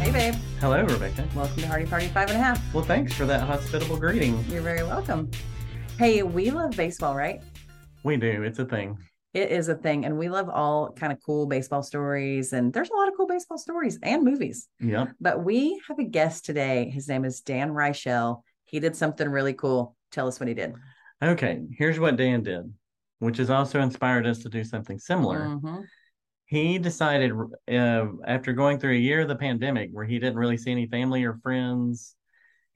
Hey, babe. Hello, Rebecca. Welcome to Hardy Party 5 1/2. Well, thanks for that hospitable greeting. You're very welcome. Hey, we love baseball, right? We do. It's a thing. It is a thing. And we love all kind of cool baseball stories. And there's a lot of cool baseball stories and movies. Yeah. But we have a guest today. His name is Dan Reichel. He did something really cool. Tell us what he did. Okay, here's what Dan did, which has also inspired us to do something similar. Mm-hmm. He decided after going through a year of the pandemic where he didn't really see any family or friends,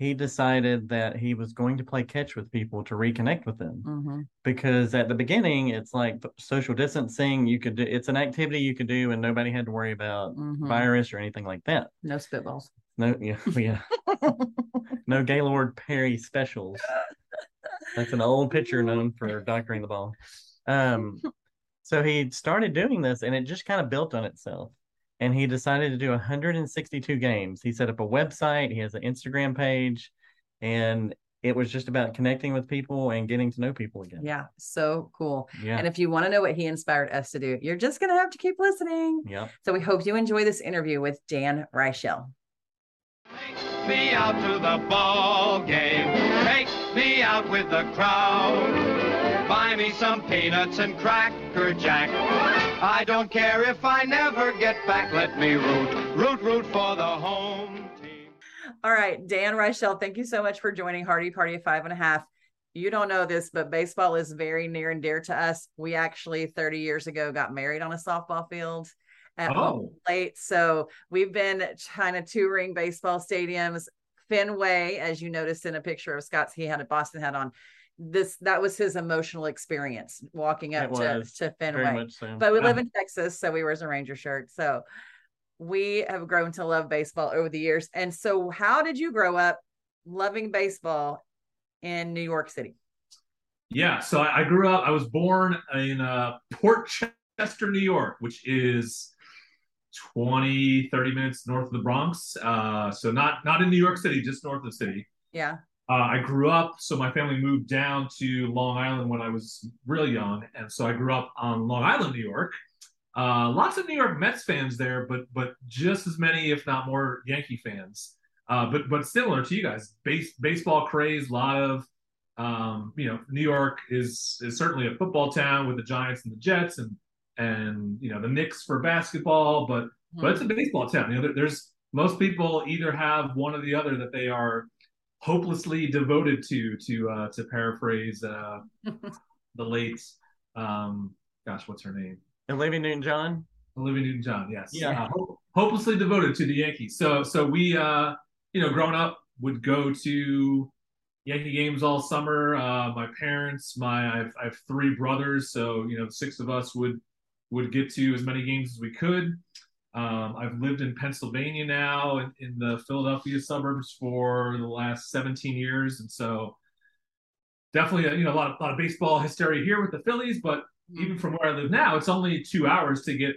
he decided that he was going to play catch with people to reconnect with them. Mm-hmm. Because at the beginning, it's like social distancing. You could do, it's an activity you could do and nobody had to worry about mm-hmm. virus or anything like that. No spitballs. No, yeah. No Gaylord Perry specials. That's an old pitcher known for doctoring the ball. So he started doing this, and it just kind of built on itself. And he decided to do 162 games. He set up a website. He has an Instagram page. And it was just about connecting with people and getting to know people again. Yeah, so cool. Yeah. And if you want to know what he inspired us to do, you're just going to have to keep listening. Yeah. So we hope you enjoy this interview with Dan Reichel. Take me out to the ball game. Take me out with the crowd. Buy me some peanuts and Cracker Jack. I don't care if I never get back. Let me root for the home team. All right, Dan Reichel, thank you so much for joining Hardy Party of 5 1/2. You don't know this, but baseball is very near and dear to us. We actually 30 years ago got married on a softball field at home plate. So we've been kind of touring baseball stadiums. Fenway, as you noticed in a picture of Scott's, he had a Boston hat on. That was his emotional experience walking up to Fenway. So. But we live in Texas, so we were as a Ranger shirt. So we have grown to love baseball over the years. And so how did you grow up loving baseball in New York City? Yeah, so I grew up, I was born in Port Chester, New York, which is 30 minutes north of the Bronx. So not in New York City, just north of the city. Yeah. I grew up, so my family moved down to Long Island when I was really young. And so I grew up on Long Island, New York. Lots of New York Mets fans there, but just as many, if not more, Yankee fans. But similar to you guys, baseball craze, a lot of, New York is certainly a football town with the Giants and the Jets and the Knicks for basketball, but it's a baseball town. There's most people either have one or the other that they are hopelessly devoted to paraphrase the late what's her name? Olivia Newton-John. Yes. Yeah. Hopelessly devoted to the Yankees. So we growing up would go to Yankee games all summer. My parents, I have three brothers, so six of us would get to as many games as we could. I've lived in Pennsylvania now in the Philadelphia suburbs for the last 17 years. And so definitely, a lot of baseball hysteria here with the Phillies, but even from where I live now, it's only 2 hours to get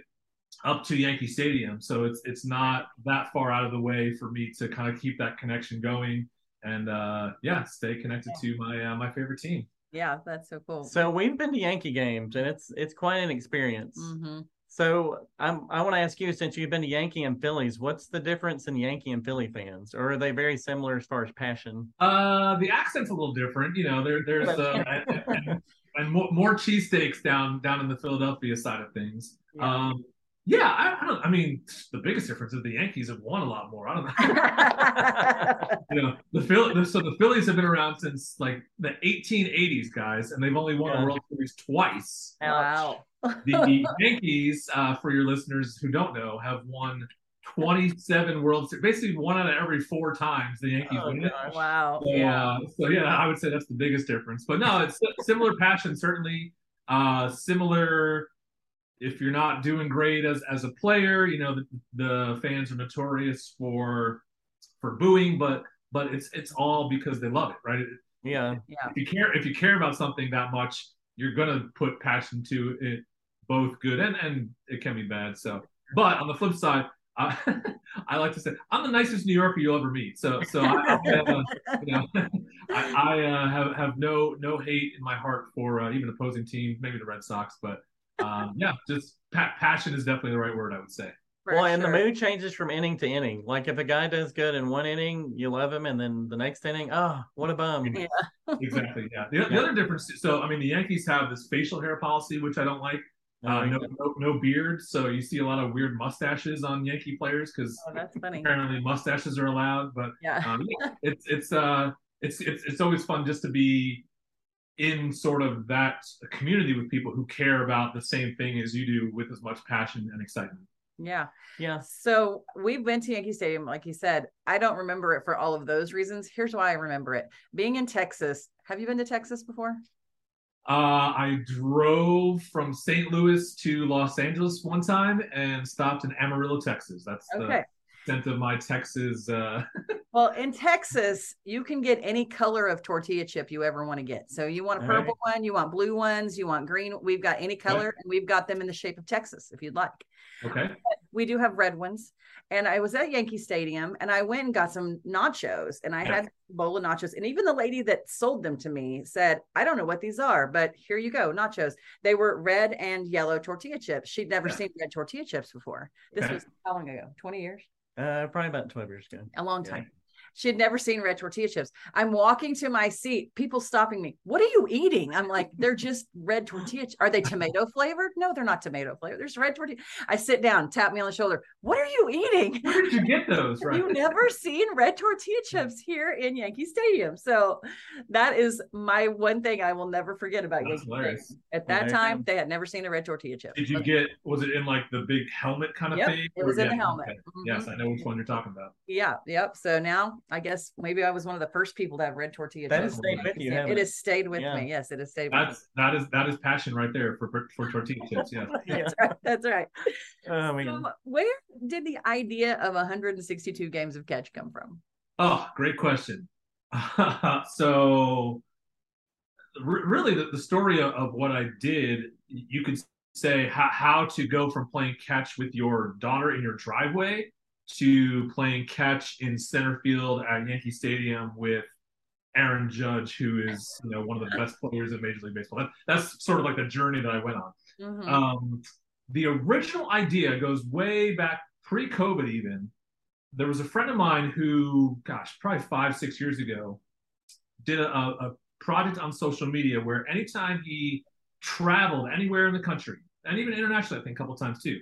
up to Yankee Stadium. So it's not that far out of the way for me to kind of keep that connection going and stay connected to my favorite team. Yeah, that's so cool. So we've been to Yankee games, and it's quite an experience. Mm-hmm. So I want to ask you, since you've been to Yankee and Phillies, what's the difference in Yankee and Philly fans? Or are they very similar as far as passion? The accent's a little different. There's and more cheesesteaks down in the Philadelphia side of things. Yeah. The biggest difference is the Yankees have won a lot more. I don't know. The Phillies have been around since like the 1880s, guys, and they've only won a World Series twice. Wow. The Yankees, for your listeners who don't know, have won 27 World Series, basically one out of every four times the Yankees win it. Wow. So, yeah. I would say that's the biggest difference. But no, it's similar passion, certainly. Similar. If you're not doing great as a player, the fans are notorious for booing, but it's all because they love it, right? Yeah. If you care about something that much, you're gonna put passion to it, both good and it can be bad. So, but on the flip side, I like to say I'm the nicest New Yorker you'll ever meet. So I have no hate in my heart for even opposing teams, maybe the Red Sox, but passion is definitely the right word, I would say. Well, and the mood changes from inning to inning. Like if a guy does good in one inning, you love him, and then the next inning, oh, what a bum. Yeah. Exactly. Yeah. The other difference. So I mean, the Yankees have this facial hair policy, which I don't like. No beard, so you see a lot of weird mustaches on Yankee players because that's funny. Apparently mustaches are allowed. But it's always fun just to be in sort of that community with people who care about the same thing as you do with as much passion and excitement. Yeah. Yeah. So we've been to Yankee Stadium, like you said. I don't remember it for all of those reasons. Here's why I remember it. Being in Texas. Have you been to Texas before? I drove from St. Louis to Los Angeles one time and stopped in Amarillo, Texas. That's okay. The extent of my Texas. Well, in Texas, you can get any color of tortilla chip you ever want to get. So you want a purple one, you want blue ones, you want green. We've got any color, and we've got them in the shape of Texas if you'd like. Okay. But we do have red ones. And I was at Yankee Stadium and I went and got some nachos, and I had a bowl of nachos. And even the lady that sold them to me said, I don't know what these are, but here you go, nachos. They were red and yellow tortilla chips. She'd never seen red tortilla chips before. This was how long ago? 20 years? Probably about 12 years ago. A long time. She had never seen red tortilla chips. I'm walking to my seat, people stopping me. What are you eating? I'm like, they're just red tortilla. Are they tomato flavored? No, they're not tomato flavored. There's red tortilla. I sit down, tap me on the shoulder. What are you eating? Where did you get those? Right? You've never seen red tortilla chips here in Yankee Stadium. So that is my one thing I will never forget about Yankee Stadium. At that time, they had never seen a red tortilla chip. Did you get, was it in like the big helmet kind of thing? It was in the helmet. Okay. Mm-hmm. Yes, I know which one you're talking about. Yeah. Yep. So now, I guess maybe I was one of the first people to have red tortilla chips. That has stayed with you. It has stayed with me. Yes, it has stayed with me. That is passion right there for tortilla chips. Yeah. That's right. So where did the idea of 162 games of catch come from? Oh, great question. So really the story of what I did, you could say how to go from playing catch with your daughter in your driveway to playing catch in center field at Yankee Stadium with Aaron Judge, who is one of the best players in Major League Baseball. That's sort of like the journey that I went on. Mm-hmm. The original idea goes way back pre-COVID even. There was a friend of mine who, probably 5-6 years ago, did a project on social media where anytime he traveled anywhere in the country, and even internationally, I think a couple times too,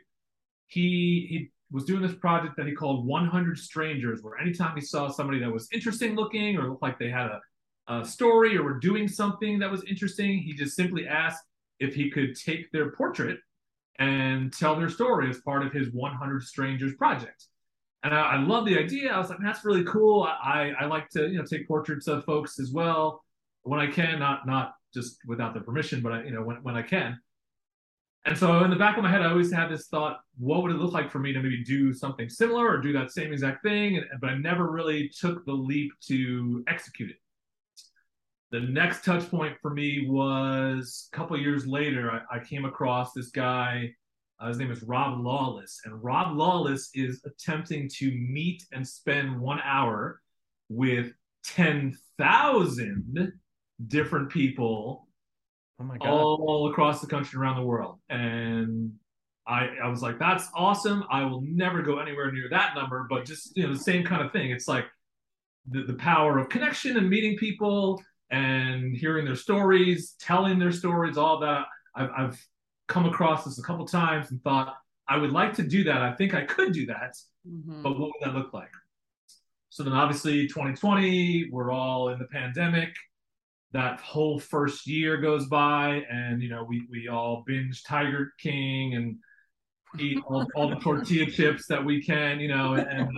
he was doing this project that he called 100 Strangers, where anytime he saw somebody that was interesting looking or looked like they had a story or were doing something that was interesting, he just simply asked if he could take their portrait and tell their story as part of his 100 Strangers project. And I love the idea. I was like, that's really cool. I like to take portraits of folks as well when I can, not just without their permission, but when I can. And so in the back of my head, I always had this thought, what would it look like for me to maybe do something similar or do that same exact thing? But I never really took the leap to execute it. The next touch point for me was a couple of years later, I came across this guy. His name is Rob Lawless. And Rob Lawless is attempting to meet and spend 1 hour with 10,000 different people. Oh my God. All across the country, around the world. And I was like, that's awesome. I will never go anywhere near that number, but just, the same kind of thing. It's like the power of connection and meeting people and hearing their stories, telling their stories, all that. I've come across this a couple times and thought, I would like to do that. I think I could do that, but what would that look like? So then obviously 2020, we're all in the pandemic. That whole first year goes by, and we all binge Tiger King and eat all the tortilla chips that we can, And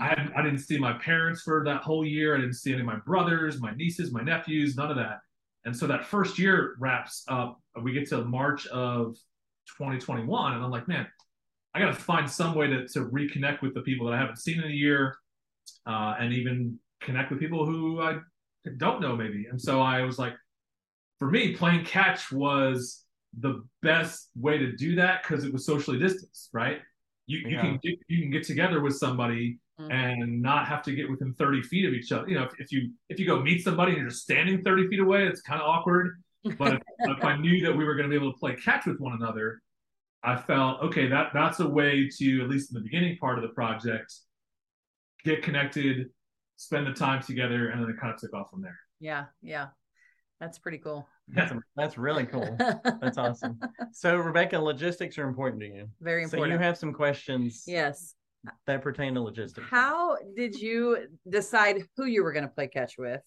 I didn't see my parents for that whole year. I didn't see any of my brothers, my nieces, my nephews, none of that. And so that first year wraps up. We get to March of 2021, and I'm like, man, I got to find some way to reconnect with the people that I haven't seen in a year, and even connect with people who I don't know maybe. And so I was like, for me, playing catch was the best way to do that because it was socially distanced, right? You can get together with somebody mm-hmm. and not have to get within 30 feet of each other. You know, if you go meet somebody and you're just standing 30 feet away, it's kind of awkward. But if I knew that we were going to be able to play catch with one another, I felt, okay, that's a way to, at least in the beginning part of the project, get connected, spend the time together, and then it kind of took off from there. Yeah. That's pretty cool. That's really cool. That's awesome. So, Rebecca, logistics are important to you. Very important. So you have some questions. Yes. That pertain to logistics. How did you decide who you were going to play catch with?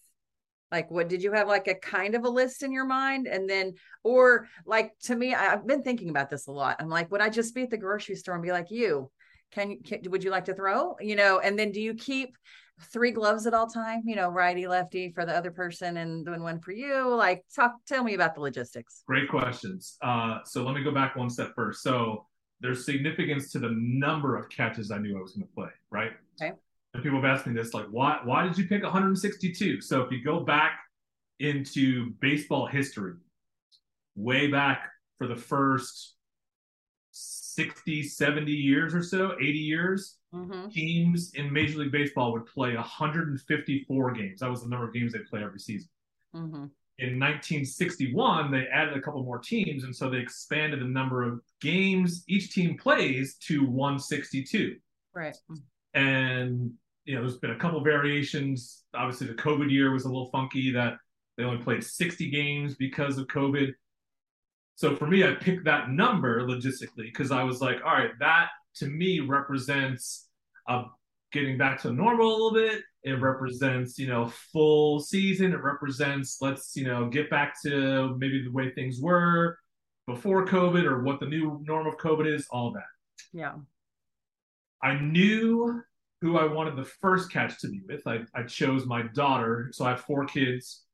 Like, what did you have, like, a kind of a list in your mind? And then, or like, to me, I've been thinking about this a lot. I'm like, would I just be at the grocery store and be like, would you like to throw, you know? And then do you keep 3 gloves at all time, you know, righty lefty for the other person and then one for you? Like, tell me about the logistics. Great questions. So let me go back one step first. So there's significance to the number of catches I knew I was going to play, right? Okay. And people have asked me this, like, why did you pick 162? So if you go back into baseball history, way back for the first 60, 70 years or so, 80 years, mm-hmm. teams in Major League Baseball would play 154 games. That was the number of games they play every season. Mm-hmm. In 1961, they added a couple more teams, and so they expanded the number of games each team plays to 162. Right. And, you know, there's been a couple variations. Obviously, the COVID year was a little funky that they only played 60 games because of COVID. So for me, I picked that number logistically because I was like, all right, that to me represents getting back to normal a little bit. It represents, you know, full season. It represents let's, you know, get back to maybe the way things were before COVID or what the new norm of COVID is, all that. Yeah. I knew who I wanted the first catch to be with. I chose my daughter. So I have 4 kids.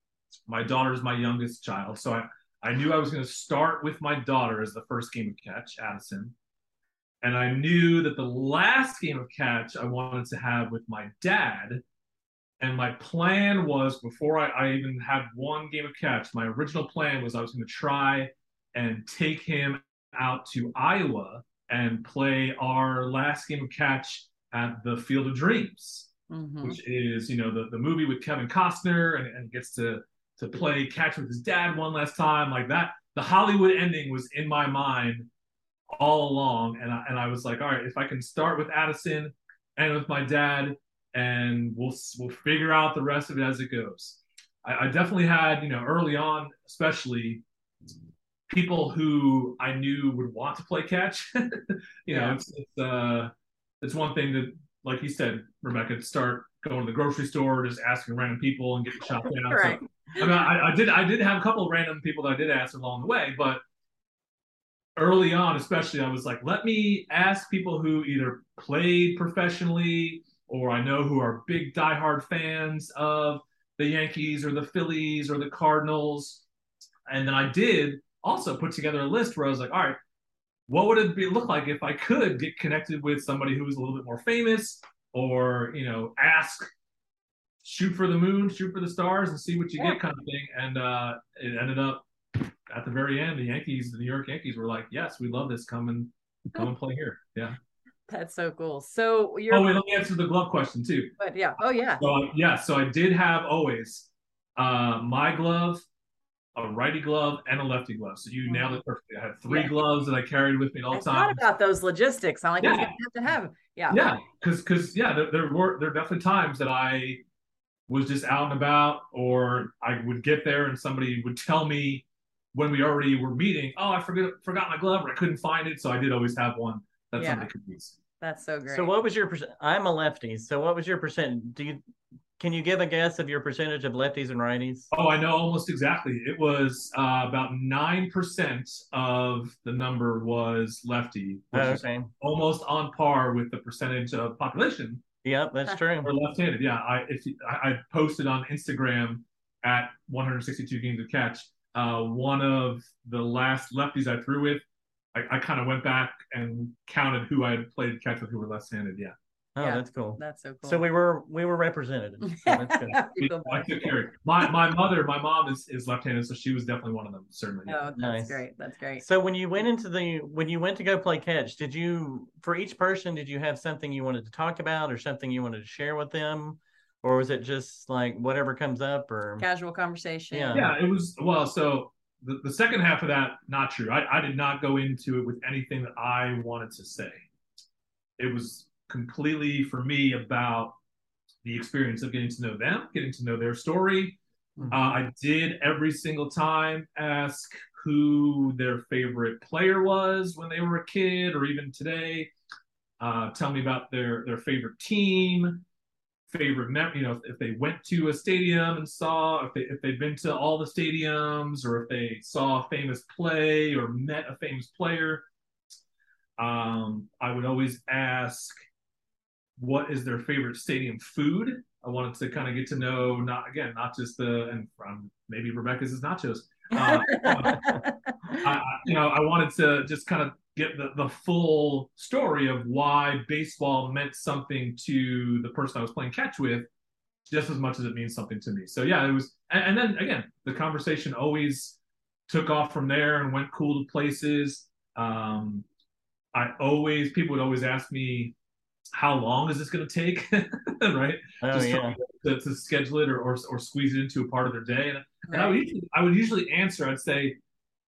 My daughter is my youngest child. So I knew I was going to start with my daughter as the first game of catch, Addison. And I knew that the last game of catch I wanted to have with my dad. And my plan was, before I even had one game of catch, my original plan was I was going to try and take him out to Iowa and play our last game of catch at the Field of Dreams, mm-hmm. which is, you know, the movie with Kevin Costner and gets to play catch with his dad one last time. Like that, the Hollywood ending was in my mind all along. And I was like, all right, if I can start with Addison and with my dad, and we'll figure out the rest of it as it goes. I definitely had, you know, early on, especially people who I knew would want to play catch. you know, it's one thing to, like you said, Rebecca, start going to the grocery store, just asking random people and getting shot down. Right. So, I mean, I did have a couple of random people that I did ask along the way, but early on, especially, I was like, let me ask people who either played professionally or I know who are big diehard fans of the Yankees or the Phillies or the Cardinals. And then I did also put together a list where I was like, all right, what would it look like if I could get connected with somebody who was a little bit more famous, or, you know, shoot for the moon, shoot for the stars and see what you get kind of thing. And it ended up at the very end, the New York Yankees were like, yes, we love this. Come and play here. Yeah. That's so cool. So you're... Oh, wait, let me answer the glove question too. But yeah. Oh yeah. So I did have always my glove, a righty glove, and a lefty glove. So you nailed it perfectly. I had 3 gloves that I carried with me all the time. I thought about those logistics. I'm like, I have to have. Yeah. Yeah. Because there were definitely times that I was just out and about, or I would get there and somebody would tell me when we already were meeting, oh, I forgot my glove, or I couldn't find it. So I did always have one that somebody could use. That's so great. So what was your percent? I'm a lefty. So what was your percent? Can you give a guess of your percentage of lefties and righties? Oh, I know almost exactly. It was about 9% of the number was lefty, which is almost on par with the percentage of population. Yep, that's true. Or left-handed. Yeah, I posted on Instagram at 162 games of catch. One of the last lefties I threw with, I kind of went back and counted who I had played catch with who were left-handed. Yeah. Oh, yeah, that's cool. That's so cool. So we were represented. So that's good. my mom is left-handed, so she was definitely one of them, certainly. Oh, that's nice. Great. That's great. So when you went to go play catch, did you, for each person, did you have something you wanted to talk about or something you wanted to share with them? Or was it just like whatever comes up or casual conversation? Yeah, it was. Well, so the second half of that, not true. I did not go into it with anything that I wanted to say. It was completely for me about the experience of getting to know them, getting to know their story. Mm-hmm. I did every single time ask who their favorite player was when they were a kid or even today. Tell me about their favorite team. Favorite memory, if they went to a stadium and saw, if they've been to all the stadiums, or if they saw a famous play or met a famous player. I would always ask, what is their favorite stadium food? I wanted to kind of get to know, not just maybe Rebecca's is nachos. I wanted to just kind of get the full story of why baseball meant something to the person I was playing catch with, just as much as it means something to me. So yeah, it was, and then again, the conversation always took off from there and went cool to places. People would always ask me, how long is this going to take? Right? Oh, just to schedule it or squeeze it into a part of their day. And, right. And I would usually answer, I'd say,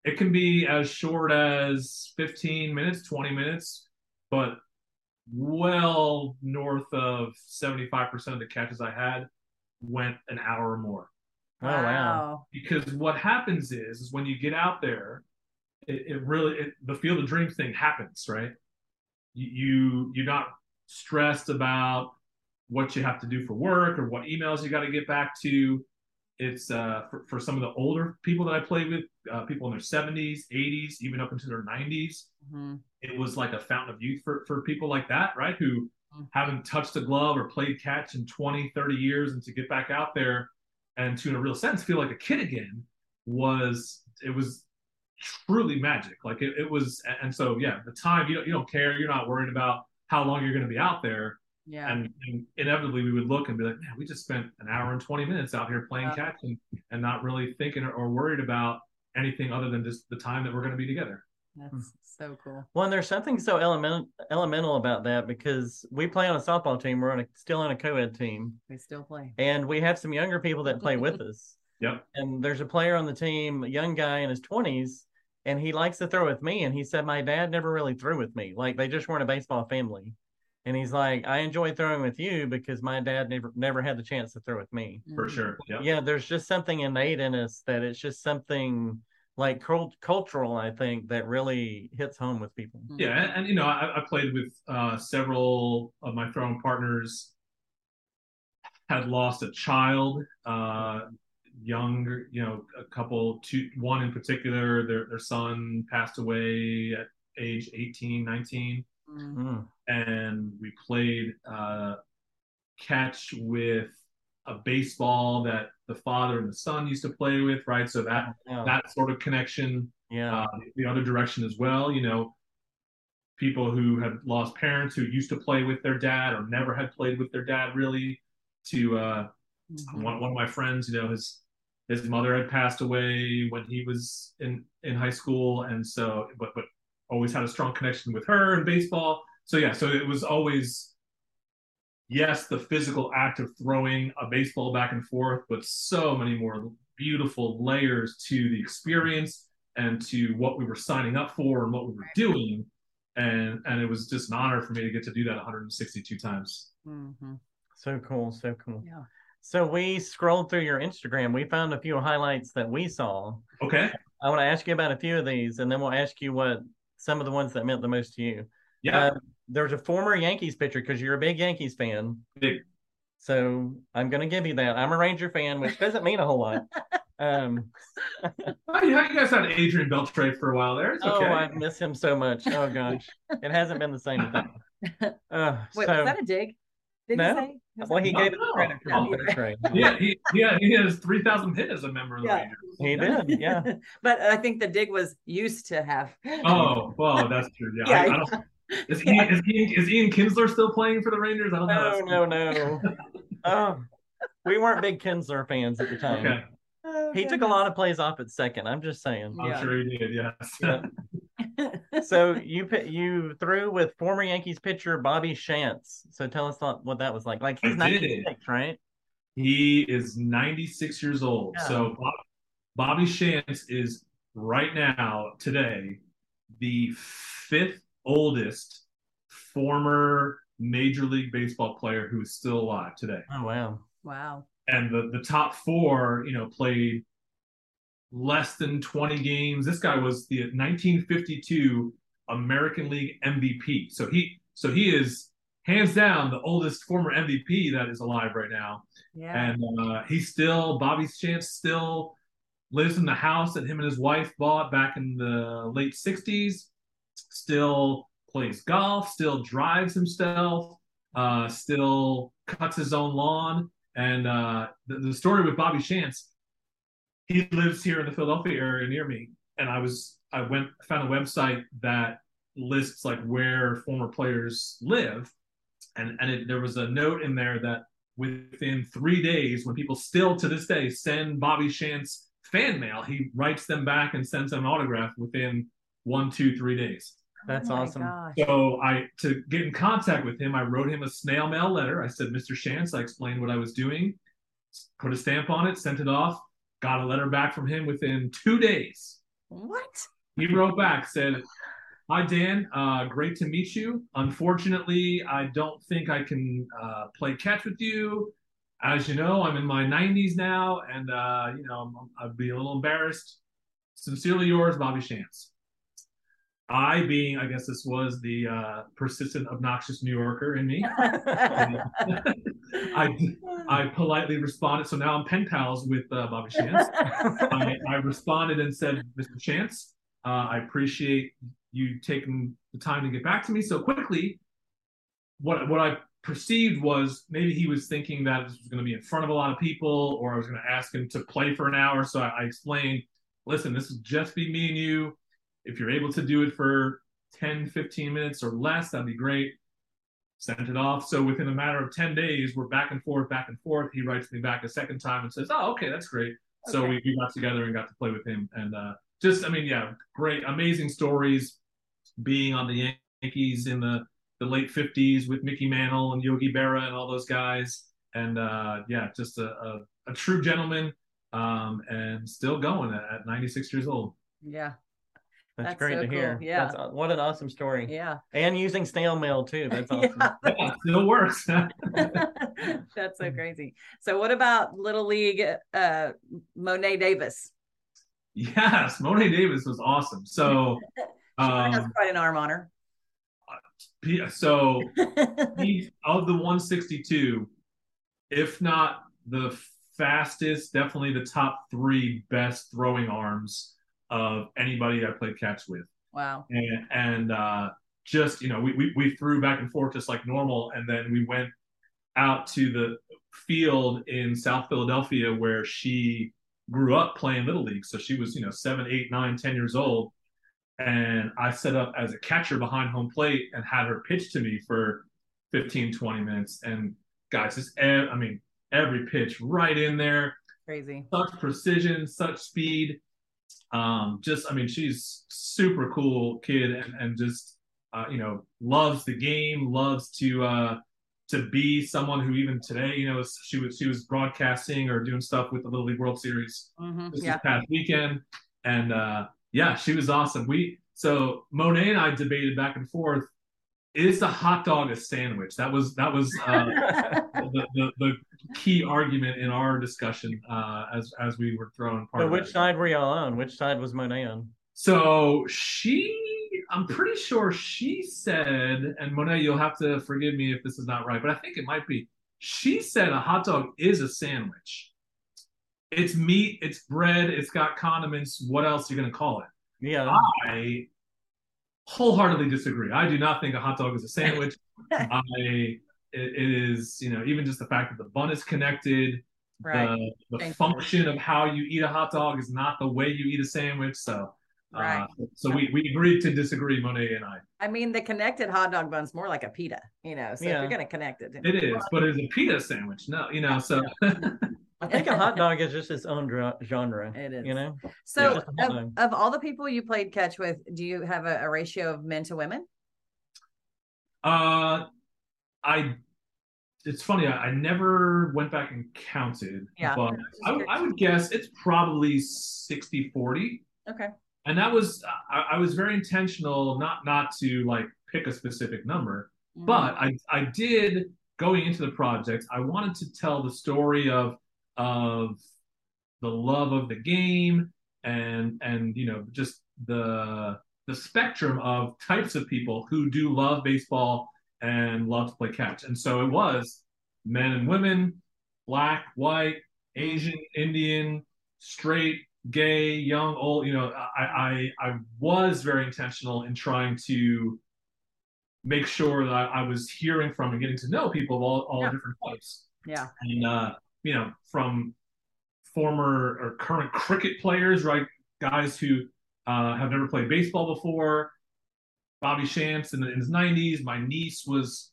it can be as short as 15 minutes, 20 minutes, but well north of 75% of the catches I had went an hour or more. Oh, wow. Because what happens is when you get out there, it really the Field of Dreams thing happens, right? You're not stressed about what you have to do for work or what emails you got to get back to. It's for some of the older people that I played with, people in their 70s, 80s, even up into their 90s. Mm-hmm. It was like a fountain of youth for people like that, right? Who haven't touched a glove or played catch in 20, 30 years. And to get back out there and to, in a real sense, feel like a kid again was truly magic. Like it was. And so, yeah, the time, you don't care. You're not worried about how long you're going to be out there. Yeah. And inevitably we would look and be like, man, we just spent an hour and 20 minutes out here playing catch and not really thinking or worried about anything other than just the time that we're going to be together. That's so cool. Well, and there's something so elemental about that, because we play on a softball team. We're still on a co-ed team. We still play. And we have some younger people that play with us. Yep. And there's a player on the team, a young guy in his 20s, and he likes to throw with me. And he said, my dad never really threw with me. Like, they just weren't a baseball family. And he's like, I enjoy throwing with you because my dad never had the chance to throw with me. For sure. Yep. Yeah, there's just something innate in us that it's just something like cultural, I think, that really hits home with people. Yeah, I played with several of my throwing partners, had lost a child, young, a couple, one in particular, their son passed away at age 18, 19. Mm-hmm. And we played catch with a baseball that the father and the son used to play with, right? So that sort of connection, the other direction as well. People who had lost parents who used to play with their dad or never had played with their dad really. To mm-hmm. one of my friends, his mother had passed away when he was in high school, and so but always had a strong connection with her and baseball. So yeah, so it was always, yes, the physical act of throwing a baseball back and forth, but so many more beautiful layers to the experience and to what we were signing up for and what we were doing. And it was just an honor for me to get to do that 162 times. Mm-hmm. So cool, so cool. Yeah. So we scrolled through your Instagram. We found a few highlights that we saw. Okay. I want to ask you about a few of these, and then we'll ask you what some of the ones that meant the most to you. Yeah. There's a former Yankees pitcher, because you're a big Yankees fan. Big. So I'm going to give you that. I'm a Ranger fan, which doesn't mean a whole lot. You guys had Adrian Beltre for a while there. It's okay. Oh, I miss him so much. Oh, gosh. It hasn't been the same thing. Wait, was that a dig? Did no? He say? Well, he gave it credit for it. Yeah, he has 3,000 hits as a member of the Rangers. He did, yeah. But I think the dig was used to have. Oh, well, that's true. Yeah, yeah. I don't, Is Ian Kinsler still playing for the Rangers? I don't know. No. We weren't big Kinsler fans at the time. Okay. He took a lot of plays off at second. I'm just saying. I'm sure he did, yes. Yeah. So you threw with former Yankees pitcher Bobby Shantz. So tell us what that was like. Like, he's 96, right? He is 96 years old. Yeah. So Bobby Shantz is right now, today, the fifth oldest former Major League Baseball player who is still alive today. Oh, wow. Wow. And the top four, played less than 20 games. This guy was the 1952 American League MVP. So he is hands down the oldest former MVP that is alive right now. Yeah. And Bobby Shantz still lives in the house that him and his wife bought back in the late 60s, still plays golf, still drives himself, still cuts his own lawn. And the story with Bobby Shantz, he lives here in the Philadelphia area near me. And I found a website that lists like where former players live. And there was a note in there that within 3 days, when people still to this day send Bobby Shantz fan mail, he writes them back and sends them an autograph within 1, 2, 3 days. That's awesome. Gosh. So to get in contact with him, I wrote him a snail mail letter. I said, Mr. Shantz, I explained what I was doing, put a stamp on it, sent it off, got a letter back from him within 2 days. What? He wrote back, said, hi, Dan, great to meet you. Unfortunately, I don't think I can play catch with you. As you know, I'm in my 90s now, and, I'd be a little embarrassed. Sincerely yours, Bobby Shantz. I being, I guess this was the persistent, obnoxious New Yorker in me. I politely responded. So now I'm pen pals with Bobby Shantz. I responded and said, Mr. Shantz, I appreciate you taking the time to get back to me so quickly. What I perceived was maybe he was thinking that this was going to be in front of a lot of people, or I was going to ask him to play for an hour. So I explained, listen, this would just be me and you. If you're able to do it for 10, 15 minutes or less, that'd be great. Sent it off. So within a matter of 10 days, we're back and forth. He writes me back a second time and says, oh, okay, that's great. Okay. So we got together and got to play with him. And great, amazing stories being on the Yankees in the late 50s with Mickey Mantle and Yogi Berra and all those guys. And just a true gentleman and still going at 96 years old. Yeah. That's great so to hear. Cool. Yeah. What an awesome story. Yeah. And using snail mail too. That's awesome. Yeah, it still works. That's so crazy. So what about Little League Mo'ne Davis? Yes, Mo'ne Davis was awesome. So that's quite an arm on her. So of the 162, if not the fastest, definitely the top three best throwing arms of anybody I played catch with. Wow. And just, we threw back and forth just like normal. And then we went out to the field in South Philadelphia where she grew up playing Little League. So she was, 7, 8, 9, 10 years old. And I set up as a catcher behind home plate and had her pitch to me for 15, 20 minutes. And guys, every pitch right in there. Crazy. Such precision, such speed. She's super cool kid and just loves the game, loves to be someone who even today, she was broadcasting or doing stuff with the Little League World Series this past weekend. And she was awesome. So Mo'ne and I debated back and forth, is the hot dog a sandwich? That was the key argument in our discussion as we were throwing part. So which side were y'all on? Which side was Mo'ne on? So I'm pretty sure she said, and Mo'ne, you'll have to forgive me if this is not right, but I think it might be. She said a hot dog is a sandwich. It's meat, it's bread, it's got condiments. What else are you going to call it? Yeah. I wholeheartedly disagree. I do not think a hot dog is a sandwich. It is, even just the fact that the bun is connected, right. The function of how you eat a hot dog is not the way you eat a sandwich. So Right. So we agreed to disagree, Mo'ne and I. I mean, the connected hot dog bun's more like a pita, you know, so if you're going to connect it. It is, but it's a pita sandwich. No, you know, so. I think a hot dog is just its own genre. It is. You know? So of all the people you played catch with, do you have a ratio of men to women? It's funny. I never went back and counted, but I would guess it's probably 60-40. Okay. And that was, I was very intentional not to like pick a specific number, but I did, going into the project, I wanted to tell the story of the love of the game and you know, just the spectrum of types of people who do love baseball and love to play catch. And so it was men and women, black, white, Asian, Indian, straight, gay, young, old, you know, I was very intentional in trying to make sure that I was hearing from and getting to know people of all different types. Yeah. And, you know, from former or current cricket players, right? Guys who have never played baseball before. Bobby Shantz in his 90s. My niece was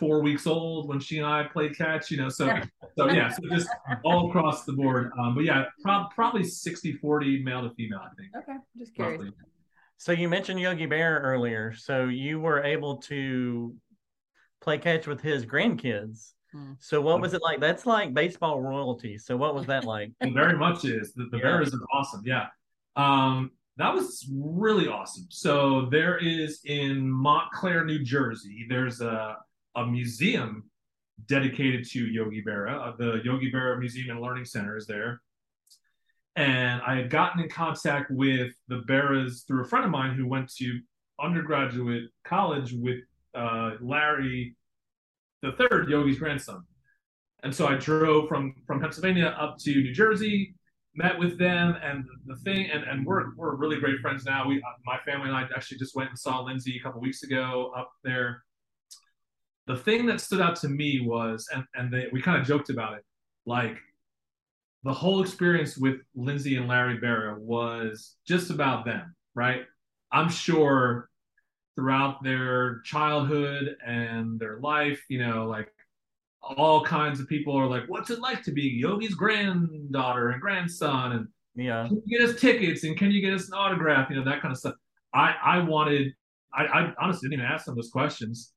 4 weeks old when she and I played catch, you know, so just all across the board. But yeah, probably 60-40 male to female, I think. Okay, just curious. Probably. So you mentioned Yogi Berra earlier. So you were able to play catch with his grandkids. So what was it like? That's like baseball royalty. So what was that like? It very much is. The Bears are awesome. Yeah. That was really awesome. So there is in Montclair, New Jersey, there's a museum dedicated to Yogi Berra. The Yogi Berra Museum and Learning Center is there. And I had gotten in contact with the Berras through a friend of mine who went to undergraduate college with Larry the third, Yogi's grandson. And so I drove from Pennsylvania up to New Jersey, met with them and the thing, and we're really great friends now. My family and I actually just went and saw Lindsay a couple weeks ago up there. The thing that stood out to me was, we kind of joked about it, like the whole experience with Lindsay and Larry Berra was just about them, right? I'm sure throughout their childhood and their life, you know, like all kinds of people are like, what's it like to be Yogi's granddaughter and grandson? And can you get us tickets? And can you get us an autograph? You know, that kind of stuff. I honestly didn't even ask them those questions.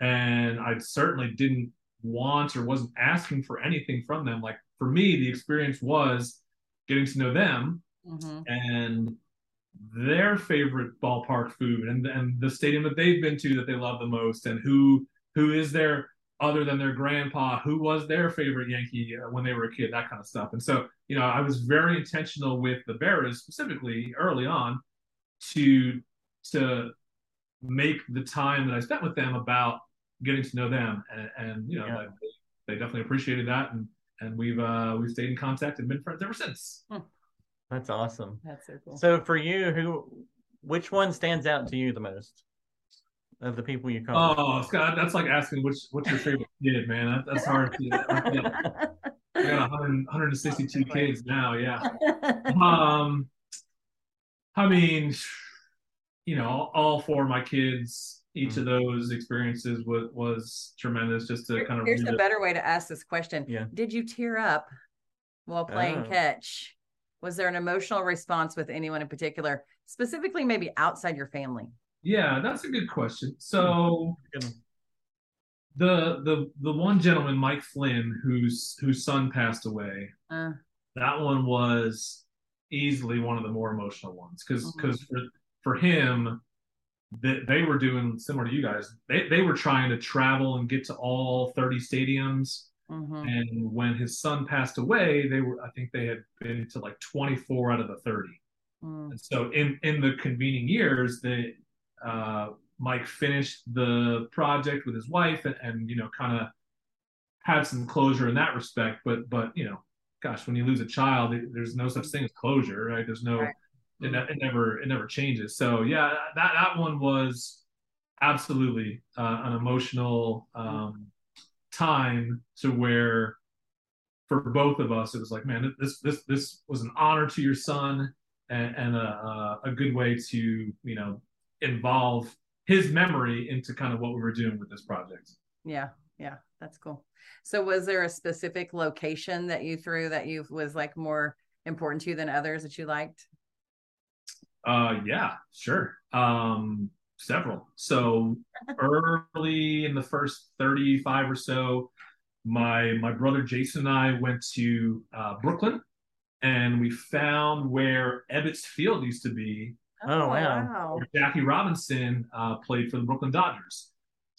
And I certainly didn't want or wasn't asking for anything from them. Like for me, the experience was getting to know them and their favorite ballpark food and the stadium that they've been to that they love the most, and who is there other than their grandpa, who was their favorite Yankee when they were a kid, that kind of stuff. And so, you know, I was very intentional with the Berras specifically early on to make the time that I spent with them about getting to know them, and you know, like, they definitely appreciated that, and we've stayed in contact and been friends ever since. That's awesome. That's so cool. So for you, which one stands out to you the most of the people you call? Oh, Scott, that's like asking what's your favorite kid, man. That's hard. I got 162 kids now. Yeah. I mean, you know, all four of my kids, each of those experiences was tremendous. Just to kind of here's a better way to ask this question. Yeah. Did you tear up while playing catch? Was there an emotional response with anyone in particular, specifically maybe outside your family? Yeah, that's a good question. So the one gentleman, Mike Flynn, whose son passed away, that one was easily one of the more emotional ones. Because for him, they were doing similar to you guys. They were trying to travel and get to all 30 stadiums. And when his son passed away, I think they had been to like 24 out of the 30. And so in the convening years, Mike finished the project with his wife and you know, kind of had some closure in that respect. But you know, gosh, when you lose a child, there's no such thing as closure, right? There's no, right. It never changes. So yeah, that one was absolutely an emotional time to where for both of us it was like, man, this was an honor to your son, and a good way to, you know, involve his memory into kind of what we were doing with this project. Yeah, that's cool. So was there a specific location that you threw that you was like more important to you than others that you liked? Yeah, sure. Several. So early in the first 35 or so, my brother Jason and I went to Brooklyn, and we found where Ebbets Field used to be. Oh, wow. Where Jackie Robinson played for the Brooklyn Dodgers.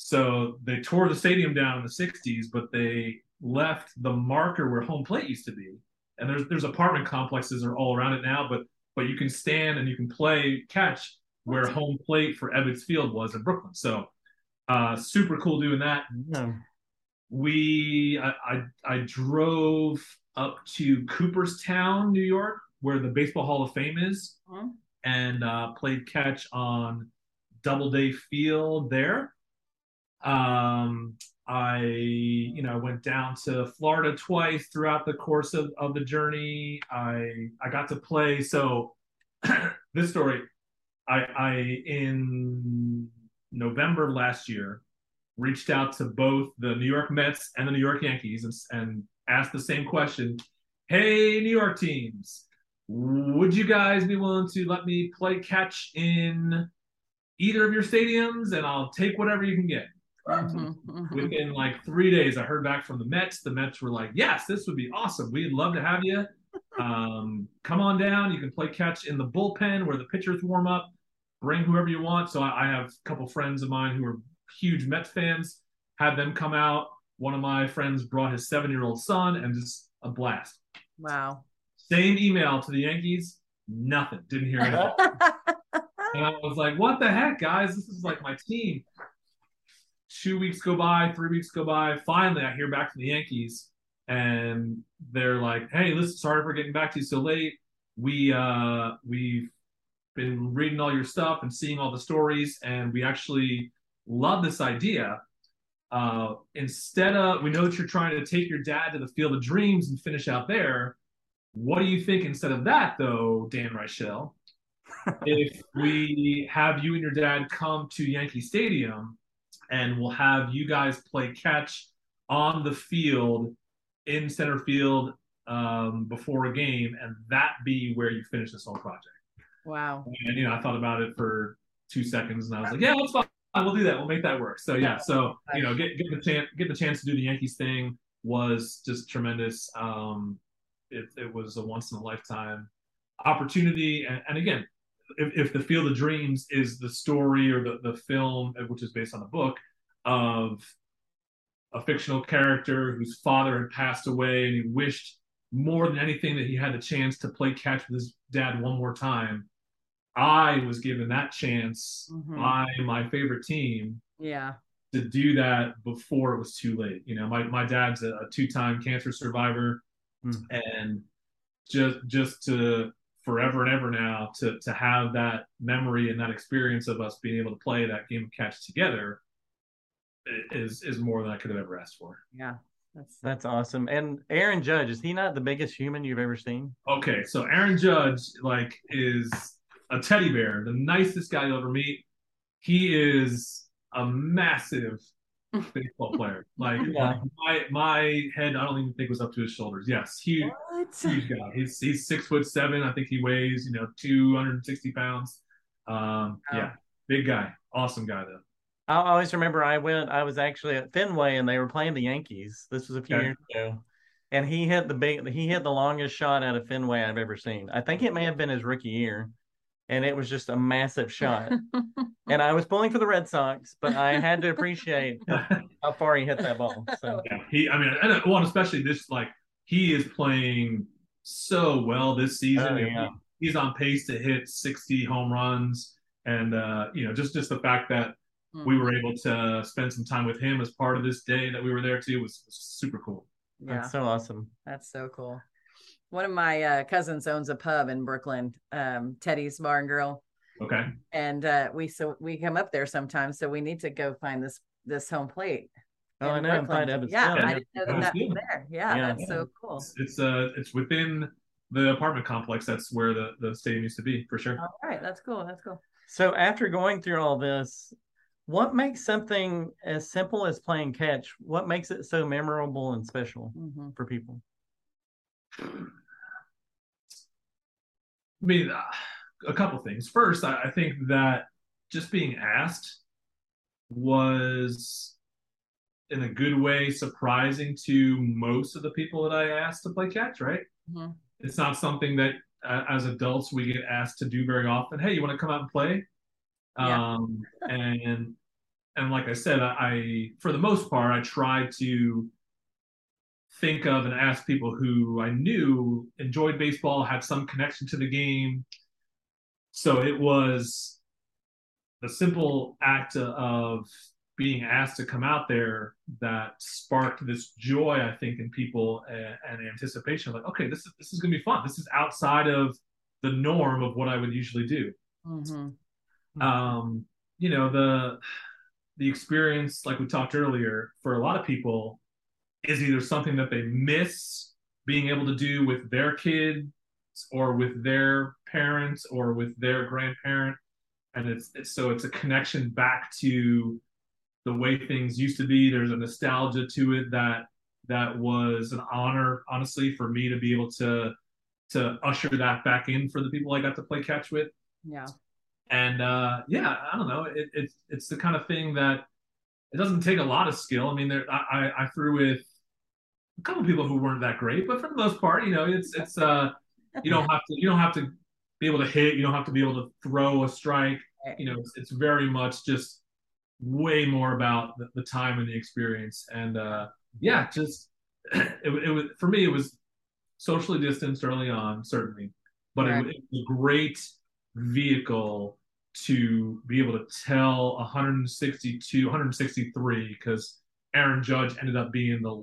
So they tore the stadium down in the 60s, but they left the marker where home plate used to be. And there's apartment complexes are all around it now, but you can stand and you can play catch where home plate for Ebbets Field was in Brooklyn. So super cool doing that. Yeah. I drove up to Cooperstown, New York, where the Baseball Hall of Fame is, mm-hmm. and played catch on Doubleday Field there. I went down to Florida twice throughout the course of the journey. I got to play. So this story, I in November last year, reached out to both the New York Mets and the New York Yankees and asked the same question. Hey, New York teams, would you guys be willing to let me play catch in either of your stadiums? And I'll take whatever you can get. Mm-hmm. Within like 3 days, I heard back from the Mets. The Mets were like, yes, this would be awesome. We'd love to have you. Come on down. You can play catch in the bullpen where the pitchers warm up. Bring whoever you want. So I have a couple friends of mine who are huge Mets fans, had them come out. One of my friends brought his 7-year-old son, and just a blast. Wow. Same email to the Yankees, nothing. Didn't hear anything. And I was like, what the heck, guys? This is like my team. 2 weeks go by, 3 weeks go by. Finally, I hear back from the Yankees, and they're like, hey, listen, sorry for getting back to you so late. We've been reading all your stuff and seeing all the stories, and we actually love this idea. Instead of, we know that you're trying to take your dad to the Field of Dreams and finish out there. What do you think instead of that, though, Dan Reichel, if we have you and your dad come to Yankee Stadium and we'll have you guys play catch on the field in center field before a game, and that be where you finish this whole project? Wow. And, you know, I thought about it for 2 seconds, and I was like, yeah, that's fine. We'll do that. We'll make that work. So yeah. So you know, get the chance to do the Yankees thing was just tremendous. It was a once in a lifetime opportunity. And again, if the Field of Dreams is the story or the film, which is based on the book, of a fictional character whose father had passed away, and he wished more than anything that he had the chance to play catch with his dad one more time. I was given that chance mm-hmm. by my favorite team to do that before it was too late. You know, my dad's a two-time cancer survivor, mm-hmm. and just to forever and ever now to have that memory and that experience of us being able to play that game of catch together is more than I could have ever asked for. Yeah. That's awesome. And Aaron Judge, is he not the biggest human you've ever seen? Okay. So Aaron Judge is a teddy bear, the nicest guy you'll ever meet. He is a massive baseball player. My head, I don't even think was up to his shoulders. Yes, huge guy. He's 6'7". I think he weighs 260 pounds. Yeah, big guy, awesome guy though. I always remember I was actually at Fenway and they were playing the Yankees. This was a few years ago, and he hit the longest shot out of Fenway I've ever seen. I think it may have been his rookie year. And it was just a massive shot. And I was pulling for the Red Sox, but I had to appreciate how far he hit that ball. So yeah, especially this, he is playing so well this season. Oh, yeah. He's on pace to hit 60 home runs. And, just the fact that we were able to spend some time with him as part of this day that we were there too was super cool. Yeah. That's so awesome. That's so cool. One of my cousins owns a pub in Brooklyn, Teddy's Bar and Grill. Okay. And we come up there sometimes, so we need to go find this home plate. Oh, I know. Yeah, I didn't know that was there. Yeah, that's so cool. It's within the apartment complex. That's where the stadium used to be, for sure. All right. That's cool. That's cool. So after going through all this, what makes something as simple as playing catch, what makes it so memorable and special for people? I mean, a couple things. First, I think that just being asked was, in a good way, surprising to most of the people that I asked to play catch, right? Mm-hmm. It's not something that as adults we get asked to do very often. Hey, you want to come out and play? Yeah. And like I said, I for the most part, I tried to think of and ask people who I knew enjoyed baseball, had some connection to the game. So it was the simple act of being asked to come out there that sparked this joy, I think, in people and anticipation. Like, okay, this is going to be fun. This is outside of the norm of what I would usually do. Mm-hmm. You know, the experience, like we talked earlier, for a lot of people is either something that they miss being able to do with their kids or with their parents or with their grandparent. And it's a connection back to the way things used to be. There's a nostalgia to it that was an honor, honestly, for me to be able to usher that back in for the people I got to play catch with. Yeah. And yeah, I don't know. It's the kind of thing that it doesn't take a lot of skill. I mean, I threw with a couple of people who weren't that great, but for the most part, you know, it's you don't have to be able to hit. You don't have to be able to throw a strike. You know, it's very much just way more about the time and the experience. And yeah, just it was, for me, it was socially distanced early on, certainly, but right. It was a great vehicle to be able to tell 163, because Aaron Judge ended up being the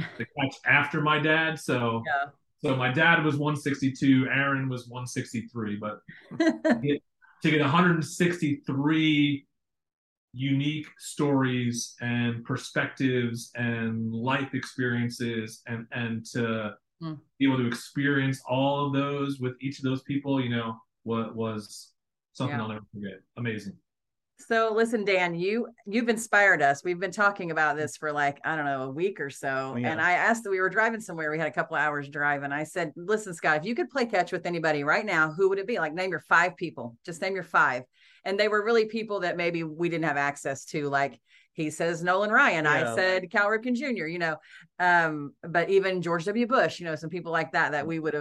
catch after my dad. So yeah. So my dad was 162, Aaron was 163, but to get 163 unique stories and perspectives and life experiences and to be able to experience all of those with each of those people, you know, what was something I'll never forget. Amazing. So listen, Dan, you've inspired us. We've been talking about this for like, I don't know, a week or so. Yeah. And I asked, we were driving somewhere. We had a couple of hours drive. And I said, listen, Scott, if you could play catch with anybody right now, who would it be? Like, name your five people, just name your five. And they were really people that maybe we didn't have access to. Like, he says Nolan Ryan. Yeah. I said Cal Ripken Jr., you know, but even George W. Bush, you know, some people like that that would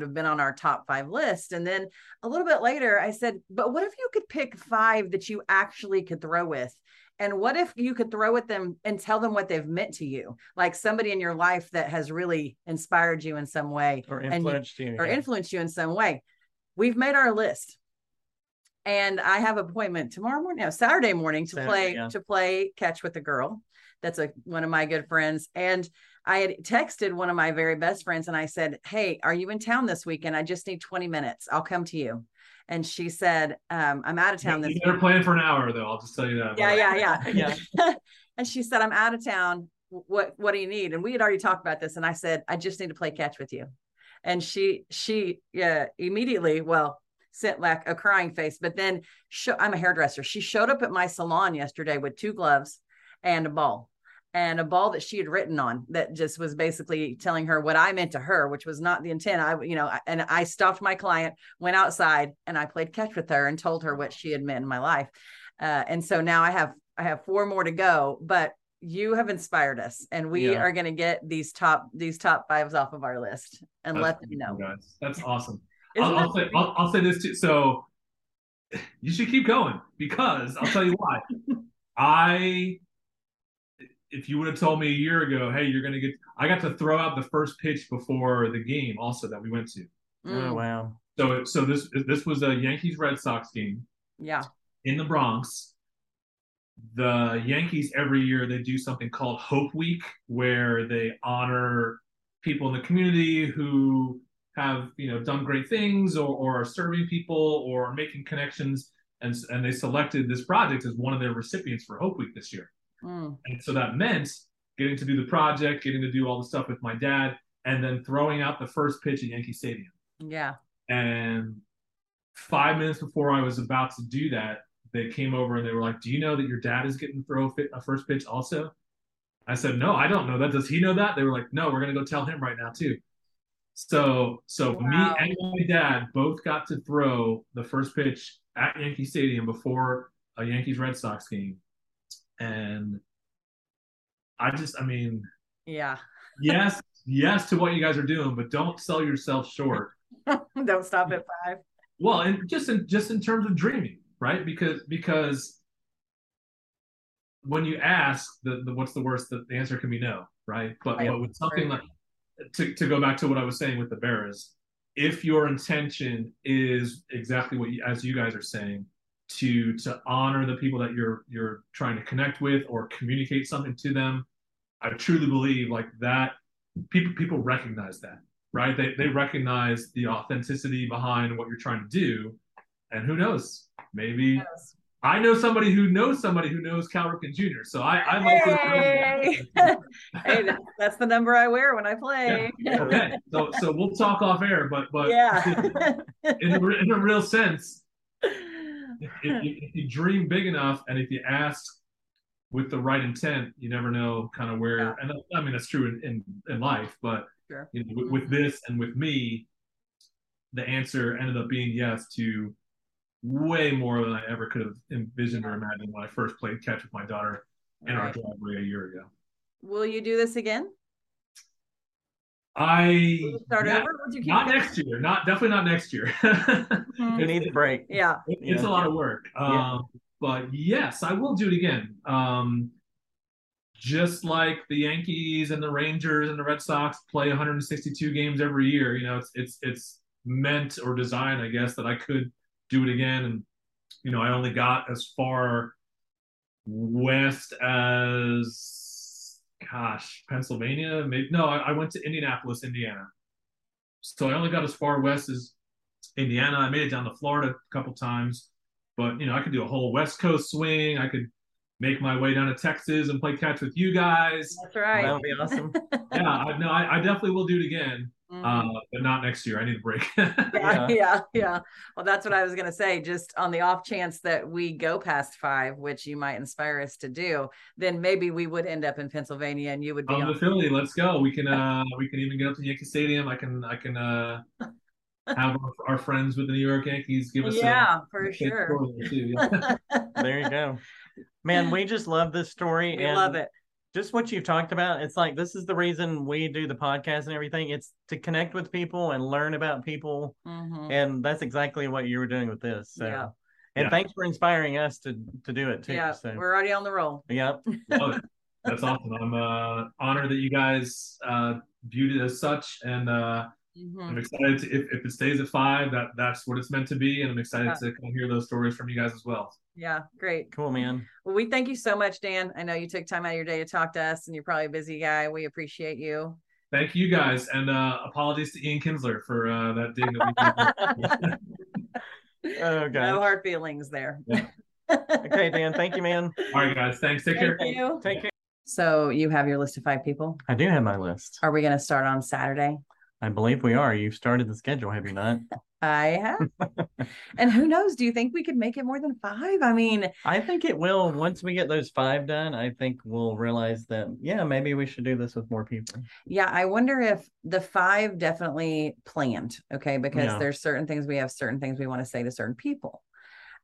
have been on our top five list. And then a little bit later, I said, but what if you could pick five that you actually could throw with? And what if you could throw at them and tell them what they've meant to you? Like somebody in your life that has really inspired you in some way. Or influenced you. Or influenced you in some way. We've made our list. And I have an appointment Saturday morning to play catch with a girl. That's one of my good friends. And I had texted one of my very best friends and I said, hey, are you in town this weekend? I just need 20 minutes. I'll come to you. And she said, I'm out of town this weekend. They're playing for an hour though. I'll just tell you that. Yeah. And she said, I'm out of town. What do you need? And we had already talked about this. And I said, I just need to play catch with you. And she immediately, sent like a crying face, but then I'm a hairdresser. She showed up at my salon yesterday with two gloves and a ball that she had written on that just was basically telling her what I meant to her, which was not the intent. And I stopped my client, went outside and I played catch with her and told her what she had meant in my life. And so now I have four more to go, but you have inspired us and we are going to get these top fives off of our list and let them know. Guys. That's awesome. I'll say this too. So you should keep going because I'll tell you why. If you would have told me a year ago, hey, I got to throw out the first pitch before the game also that we went to. Oh, wow. So this was a Yankees-Red Sox game. Yeah. In the Bronx. The Yankees, every year they do something called Hope Week where they honor people in the community who have done great things or are serving people or making connections, and they selected this project as one of their recipients for Hope Week this year. And so that meant getting to do the project, getting to do all the stuff with my dad, and then throwing out the first pitch at Yankee Stadium. Yeah. And 5 minutes before I was about to do that, they came over and they were like, do you know that your dad is getting a first pitch also? I said, no, I don't know that. Does he know that? They were like, no, we're going to go tell him right now too. So wow. Me and my dad both got to throw the first pitch at Yankee Stadium before a Yankees-Red Sox game. And yeah. yes to what you guys are doing, but don't sell yourself short. Don't stop at five. Well, and just in terms of dreaming, right? Because when you ask the what's the worst, the answer can be no, right? But with something like to go back to what I was saying with the Berras, if your intention is exactly what as you guys are saying, to honor the people that you're trying to connect with or communicate something to them, I truly believe like that people recognize that, right? They recognize the authenticity behind what you're trying to do. And who knows, maybe I know somebody who knows somebody who knows Cal Ripken Jr. So I like that. Hey, that's the number I wear when I play. Yeah. Okay. So we'll talk off air, but yeah. in a real sense, if you dream big enough and if you ask with the right intent, you never know kind of where, and I mean, that's true in life, but sure. You know, with this and with me, the answer ended up being yes to way more than I ever could have envisioned or imagined when I first played catch with my daughter in our driveway a year ago. Will you do this again? Next year. Definitely not next year. You need a break. Yeah. It's a lot of work. But yes, I will do it again. Just like the Yankees and the Rangers and the Red Sox play 162 games every year, you know, it's meant or designed, I guess, that I could do it again. And, you know, I only got as far west as, Pennsylvania. I went to Indianapolis, Indiana. So I only got as far west as Indiana. I made it down to Florida a couple times. But, you know, I could do a whole West Coast swing. I could make my way down to Texas and play catch with you guys. That's right. That would be awesome. I definitely will do it again, but not next year. I need a break. Yeah. Well, that's what I was going to say. Just on the off chance that we go past five, which you might inspire us to do, then maybe we would end up in Pennsylvania and you would be on the Philly. Let's go. We can even get up to Yankee Stadium. I can have our friends with the New York Yankees give us for sure. Too, yeah. There you go, man. We just love this story. We love it. Just what you've talked about. It's like, this is the reason we do the podcast and everything. It's to connect with people and learn about people. Mm-hmm. And that's exactly what you were doing with this. So, Thanks for inspiring us to do it too. Yeah. So. We're already on the roll. Yep. Love it. That's awesome. I'm honored that you guys viewed it as such. And, I'm excited to, if it stays at five, that's what it's meant to be. And I'm excited to come hear those stories from you guys as well. Yeah, great. Cool, man. Well, we thank you so much, Dan. I know you took time out of your day to talk to us and you're probably a busy guy. We appreciate you. Thank you guys. And apologies to Ian Kinsler for that ding that we did. Oh, God. No hard feelings there. Yeah. Okay, Dan. Thank you, man. All right, guys. Thanks. Take care. Take care. So you have your list of five people? I do have my list. Are we going to start on Saturday? I believe we are. You've started the schedule, have you not? I have. And who knows? Do you think we could make it more than five? I mean, I think it will. Once we get those five done, I think we'll realize that, maybe we should do this with more people. Yeah. I wonder if the five definitely planned. Okay. Because there's certain things we want to say to certain people.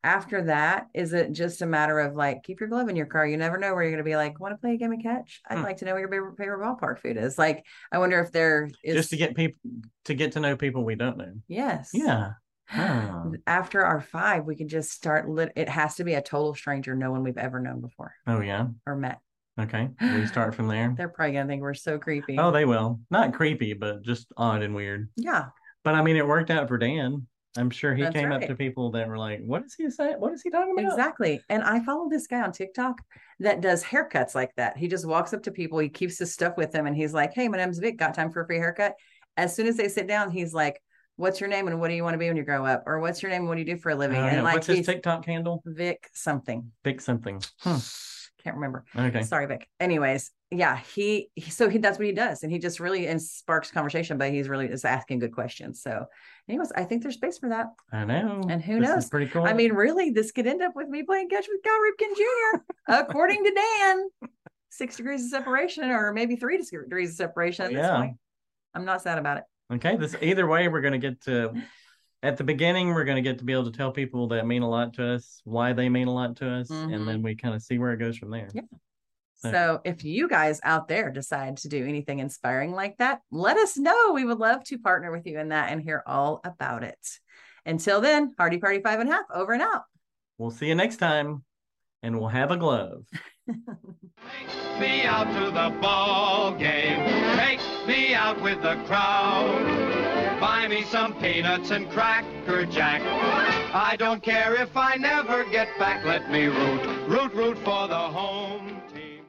After that, is it just a matter of like, keep your glove in your car? You never know where you're going to be like, want to play a game of catch? I'd like to know what your favorite ballpark food is. Like, I wonder if there is... Just to get people to get to know people we don't know. Yes. Yeah. Huh. After our five, we can just start... It has to be a total stranger, no one we've ever known before. Oh, yeah? Or met. Okay. We start from there. They're probably going to think we're so creepy. Oh, they will. Not creepy, but just odd and weird. Yeah. But I mean, it worked out for Dan. I'm sure he came up to people that were like, what is he saying? What is he talking about? Exactly. And I follow this guy on TikTok that does haircuts like that. He just walks up to people. He keeps his stuff with him. And he's like, hey, my name's Vic. Got time for a free haircut? As soon as they sit down, he's like, what's your name and what do you want to be when you grow up? Or what's your name and what do you do for a living? And like, what's his TikTok handle? Vic something. Can't remember. Okay. Sorry, Vic. Anyways, yeah, he that's what he does. And he just really sparks conversation, but he's really just asking good questions. So anyways, I think there's space for that. I know. And who knows? This is pretty cool. I mean, really, this could end up with me playing catch with Cal Ripken Jr. according to Dan. 6 degrees of separation, or maybe 3 degrees of separation at this point. I'm not sad about it. Okay. Either way, we're going to get to, at the beginning, we're going to get to be able to tell people that mean a lot to us, why they mean a lot to us. Mm-hmm. And then we kind of see where it goes from there. Yeah. So if you guys out there decide to do anything inspiring like that, let us know. We would love to partner with you in that and hear all about it. Until then, Hardy Party 5 1/2, over and out. We'll see you next time, and we'll have a glove. Take me out to the ball game. Take me out with the crowd. Buy me some peanuts and Cracker Jack. I don't care if I never get back. Let me root for the home.